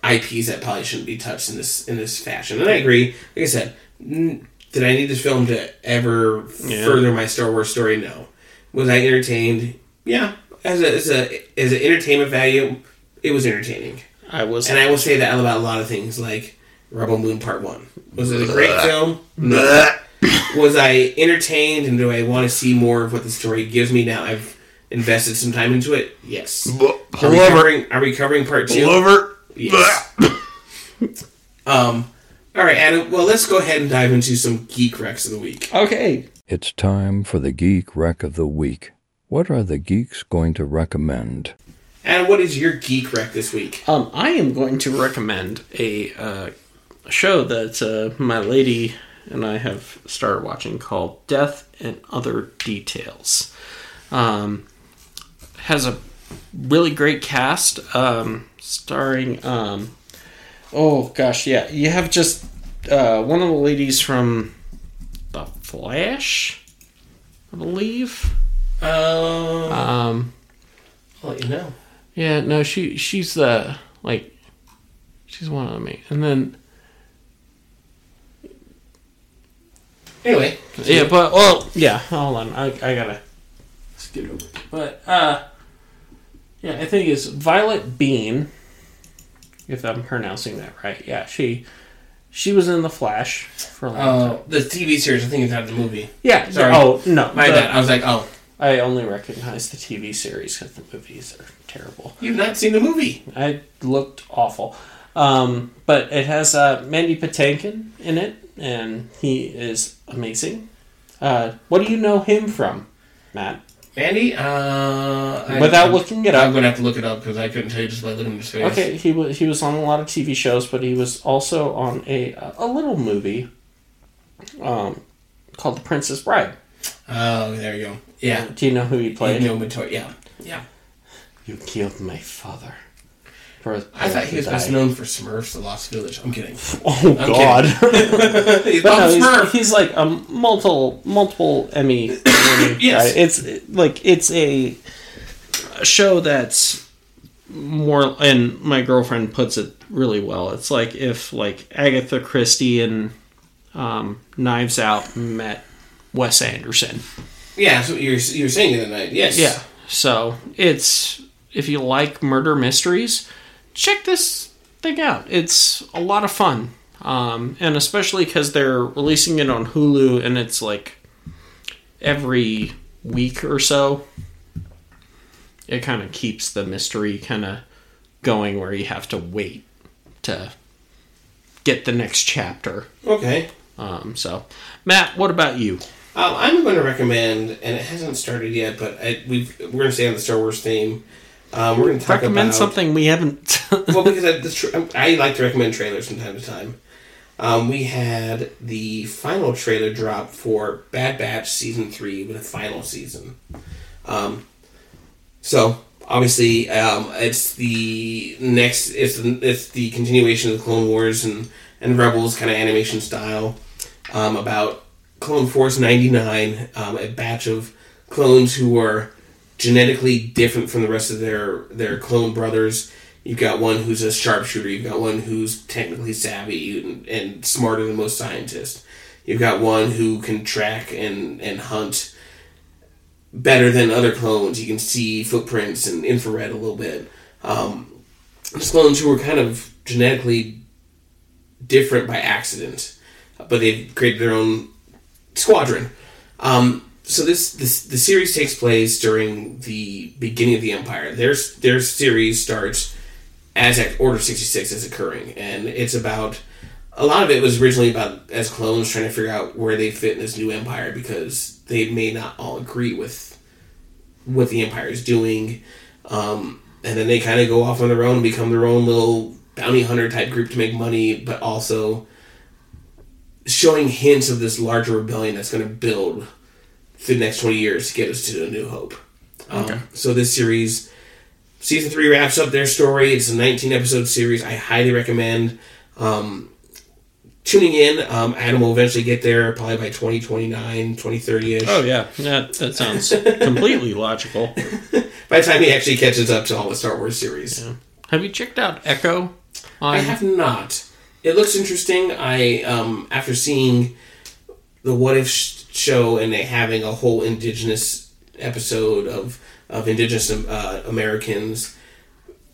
I Ps that probably shouldn't be touched in this in this fashion. And I agree. Like I said, n- did I need this film to ever yeah. further my Star Wars story? No. Was I entertained? Yeah. As a as a as an entertainment value, it was entertaining. I was, and I will say that about a lot of things, like Rebel Moon Part One. Was it a great film? No. Was I entertained, and do I want to see more of what the story gives me now? I've invested some time into it. Yes. Pull over. Are we covering Part Two? Pull over. Yes. um. All right, Adam. Well, let's go ahead and dive into some geek wrecks of the week. Okay. It's time for the geek wreck of the week. What are the geeks going to recommend? And what is your geek rec this week? Um, I am going to recommend a uh, show that uh, my lady and I have started watching called Death and Other Details. Um, has a really great cast um, starring... Um, oh, gosh, yeah. You have just uh, one of the ladies from The Flash, I believe. Oh. Um, um, I'll let you know. Yeah, no, she she's the, like, she's one of me. And then... Anyway. Yeah, but, well, yeah, hold on. I, I gotta skip over. But, uh, yeah, I think it's Violet Bean, if I'm pronouncing that right. Yeah, she she was in The Flash for a long uh, time. The T V series, I think it's not the movie. Yeah. Sorry. Oh, no. My bad. I was like, oh. I only recognize the T V series because the movies are terrible. You've not seen the movie. I looked awful. Um, but it has uh, Mandy Patinkin in it, and he is amazing. Uh, what do you know him from, Matt? Mandy? Uh, Without I, looking it up. I'm going to have to look it up because I couldn't tell you just by looking at his face. Okay, he was, he was on a lot of T V shows, but he was also on a, a little movie um, called The Princess Bride. Oh, there you go. Yeah. Do you know who he played? Ennio Morricone. Yeah. Yeah. You killed my father. I thought he was best known for Smurfs: The Lost Village. I'm kidding. Oh I'm God. Kidding. he's, no, he's, he's like a multiple multiple Emmy. Yes. Guy. It's like it's a show that's more, and my girlfriend puts it really well. It's like if like Agatha Christie and um, Knives Out met Wes Anderson. Yeah, that's what you're you're saying the other night. Yes. Yeah. So it's if you like murder mysteries, check this thing out. It's a lot of fun, um, and especially because they're releasing it on Hulu, and it's like every week or so. It kind of keeps the mystery kind of going, where you have to wait to get the next chapter. Okay. Um, so, Matt, what about you? Um, I'm going to recommend, and it hasn't started yet, but I, we've, we're going to stay on the Star Wars theme. Um, we're going to talk recommend about... Recommend something we haven't... well, because I, the tra- I like to recommend trailers from time to time. Um, we had the final trailer drop for Bad Batch Season three with a final season. Um, so, obviously, um, it's the next... It's, it's the continuation of the Clone Wars and, and Rebels kind of animation style um, about... Clone Force ninety-nine, um, a batch of clones who are genetically different from the rest of their, their clone brothers. You've got one who's a sharpshooter. You've got one who's technically savvy and, and smarter than most scientists. You've got one who can track and, and hunt. better than other clones. You can see footprints and infrared a little bit. Um, there's clones who were kind of genetically different by accident, but they've created their own squadron. Um, so this, this the series takes place during the beginning of the Empire. Their, their series starts as Order sixty-six is occurring, and it's about... A lot of it was originally about, as clones, trying to figure out where they fit in this new empire, because they may not all agree with what the Empire is doing. Um, and then they kind of go off on their own, become their own little bounty hunter type group to make money, but also showing hints of this larger rebellion that's going to build through the next twenty years to get us to A New Hope. Okay. Um, so this series, season three wraps up their story. It's a nineteen episode series. I highly recommend um tuning in. um, Adam will eventually get there, probably by twenty twenty-nine, twenty thirty-ish. Oh, yeah. That, that sounds completely logical. By the time he actually catches up to all the Star Wars series. Yeah. Have you checked out Echo? On... I have not. It looks interesting. I um, after seeing the What If show and they having a whole indigenous episode of, of indigenous uh, Americans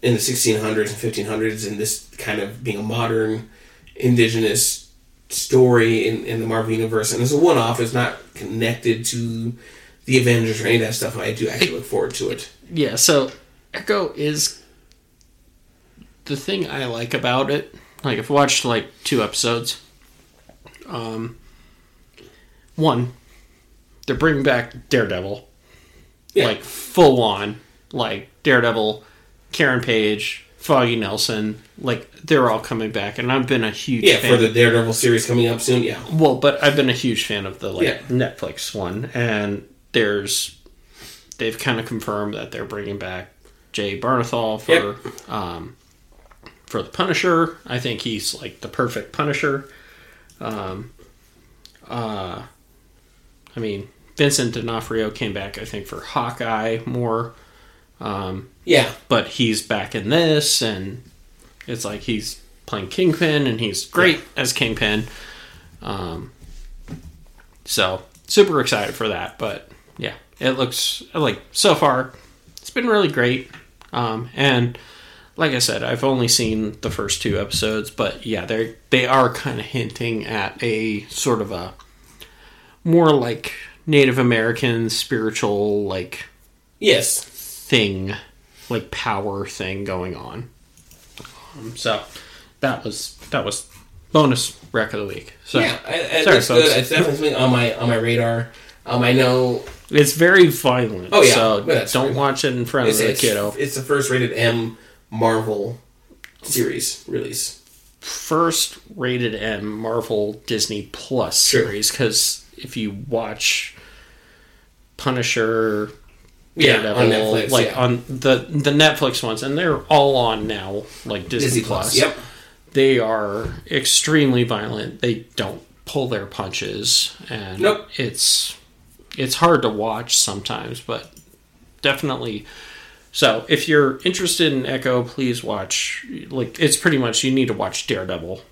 in the sixteen hundreds and fifteen hundreds, and this kind of being a modern indigenous story in, in the Marvel Universe, and it's a one-off. It's not connected to the Avengers or any of that stuff, but I do actually look forward to it. Yeah, so Echo is the thing I like about it. Like, I've watched, like, two episodes. Um, one, they're bringing back Daredevil. Yeah. Like, full-on. Like, Daredevil, Karen Page, Foggy Nelson, like, they're all coming back, and I've been a huge yeah, fan. Yeah, for the Daredevil series coming up soon, yeah. Well, but I've been a huge fan of the like yeah. Netflix one, and there's they've kind of confirmed that they're bringing back Jay Barnethal for yep. um, for the Punisher. I think he's like the perfect Punisher. Um, uh, I mean, Vincent D'Onofrio came back, I think, for Hawkeye more. Um, yeah. But he's back in this, and it's like he's playing Kingpin, and he's great yeah. as Kingpin. Um, so, super excited for that. But, yeah, it looks, like, so far, it's been really great. Um, and, like I said, I've only seen the first two episodes, but, yeah, they they are kind of hinting at a sort of a more, like, Native American spiritual, like... Yes. Thing, like power thing going on. Um, so that was that was bonus rec of the week. So yeah, I, I, sorry, it's, folks. Uh, it's definitely something on my on my radar. Um, I know it's very violent. Oh yeah, so well, don't right. watch it in front it's, of the kiddo. It's the first rated M Marvel series release. First rated M Marvel Disney Plus series, because if you watch Punisher. Yeah, Daredevil, on Netflix, like yeah. on the the Netflix ones, and they're all on now, like Disney, Disney Plus. Plus. Yep, they are extremely violent. They don't pull their punches, and nope. it's it's hard to watch sometimes, but definitely. So, if you're interested in Echo, please watch. Like, it's pretty much you need to watch Daredevil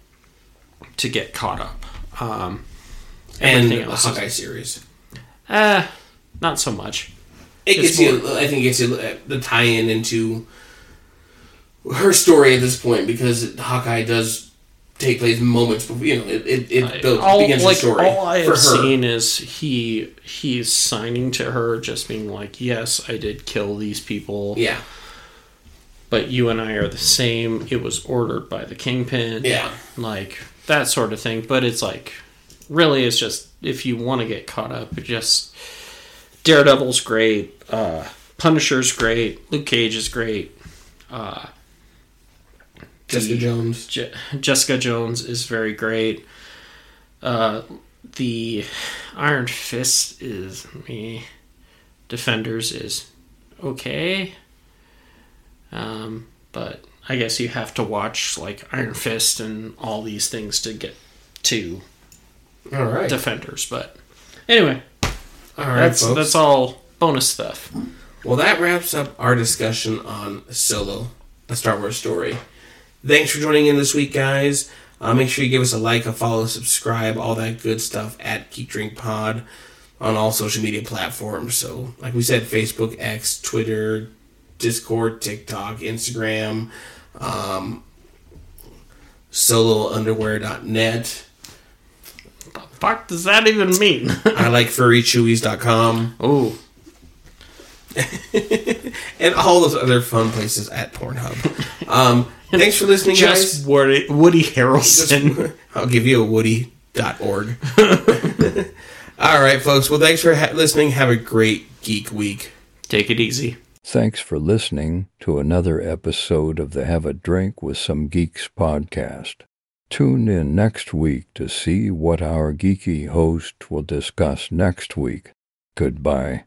to get caught up. Um, and the Hawkeye is, series, uh not so much. It gets more, you, I think it gets you the tie-in into her story at this point, because Hawkeye does take place moments before, you know, it, it, it builds, all, begins like, the story. All I have her. seen is he he's signing to her, just being like, yes, I did kill these people. Yeah. But you and I are the same. It was ordered by the Kingpin. Yeah. Like, that sort of thing. But it's like, really, it's just, if you want to get caught up, it just... Daredevil's great, uh, Punisher's great, Luke Cage is great, uh, Jessica the, Jones. Je- Jessica Jones is very great. Uh, the Iron Fist is me. Defenders is okay, um, but I guess you have to watch like Iron Fist and all these things to get to all right. Defenders. But anyway. All right, that's, folks. That's all bonus stuff. Well, that wraps up our discussion on Solo, A Star Wars Story. Thanks for joining in this week, guys. Uh, make sure you give us a like, a follow, subscribe, all that good stuff at Geek Drink Pod on all social media platforms. So, like we said, Facebook, X, Twitter, Discord, TikTok, Instagram, um, solo underwear dot net. The fuck does that even mean? I like furry chewies dot com. Oh. And all those other fun places at Pornhub. Um, thanks for listening, Just guys. Woody, Woody Harrelson. Just, I'll give you a woody dot org. All right, folks. Well, thanks for ha- listening. Have a great geek week. Take it easy. Thanks for listening to another episode of the Have a Drink with Some Geeks podcast. Tune in next week to see what our geeky host will discuss next week. Goodbye.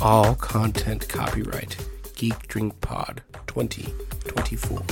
All content copyright Geek Drink Pod twenty twenty-four.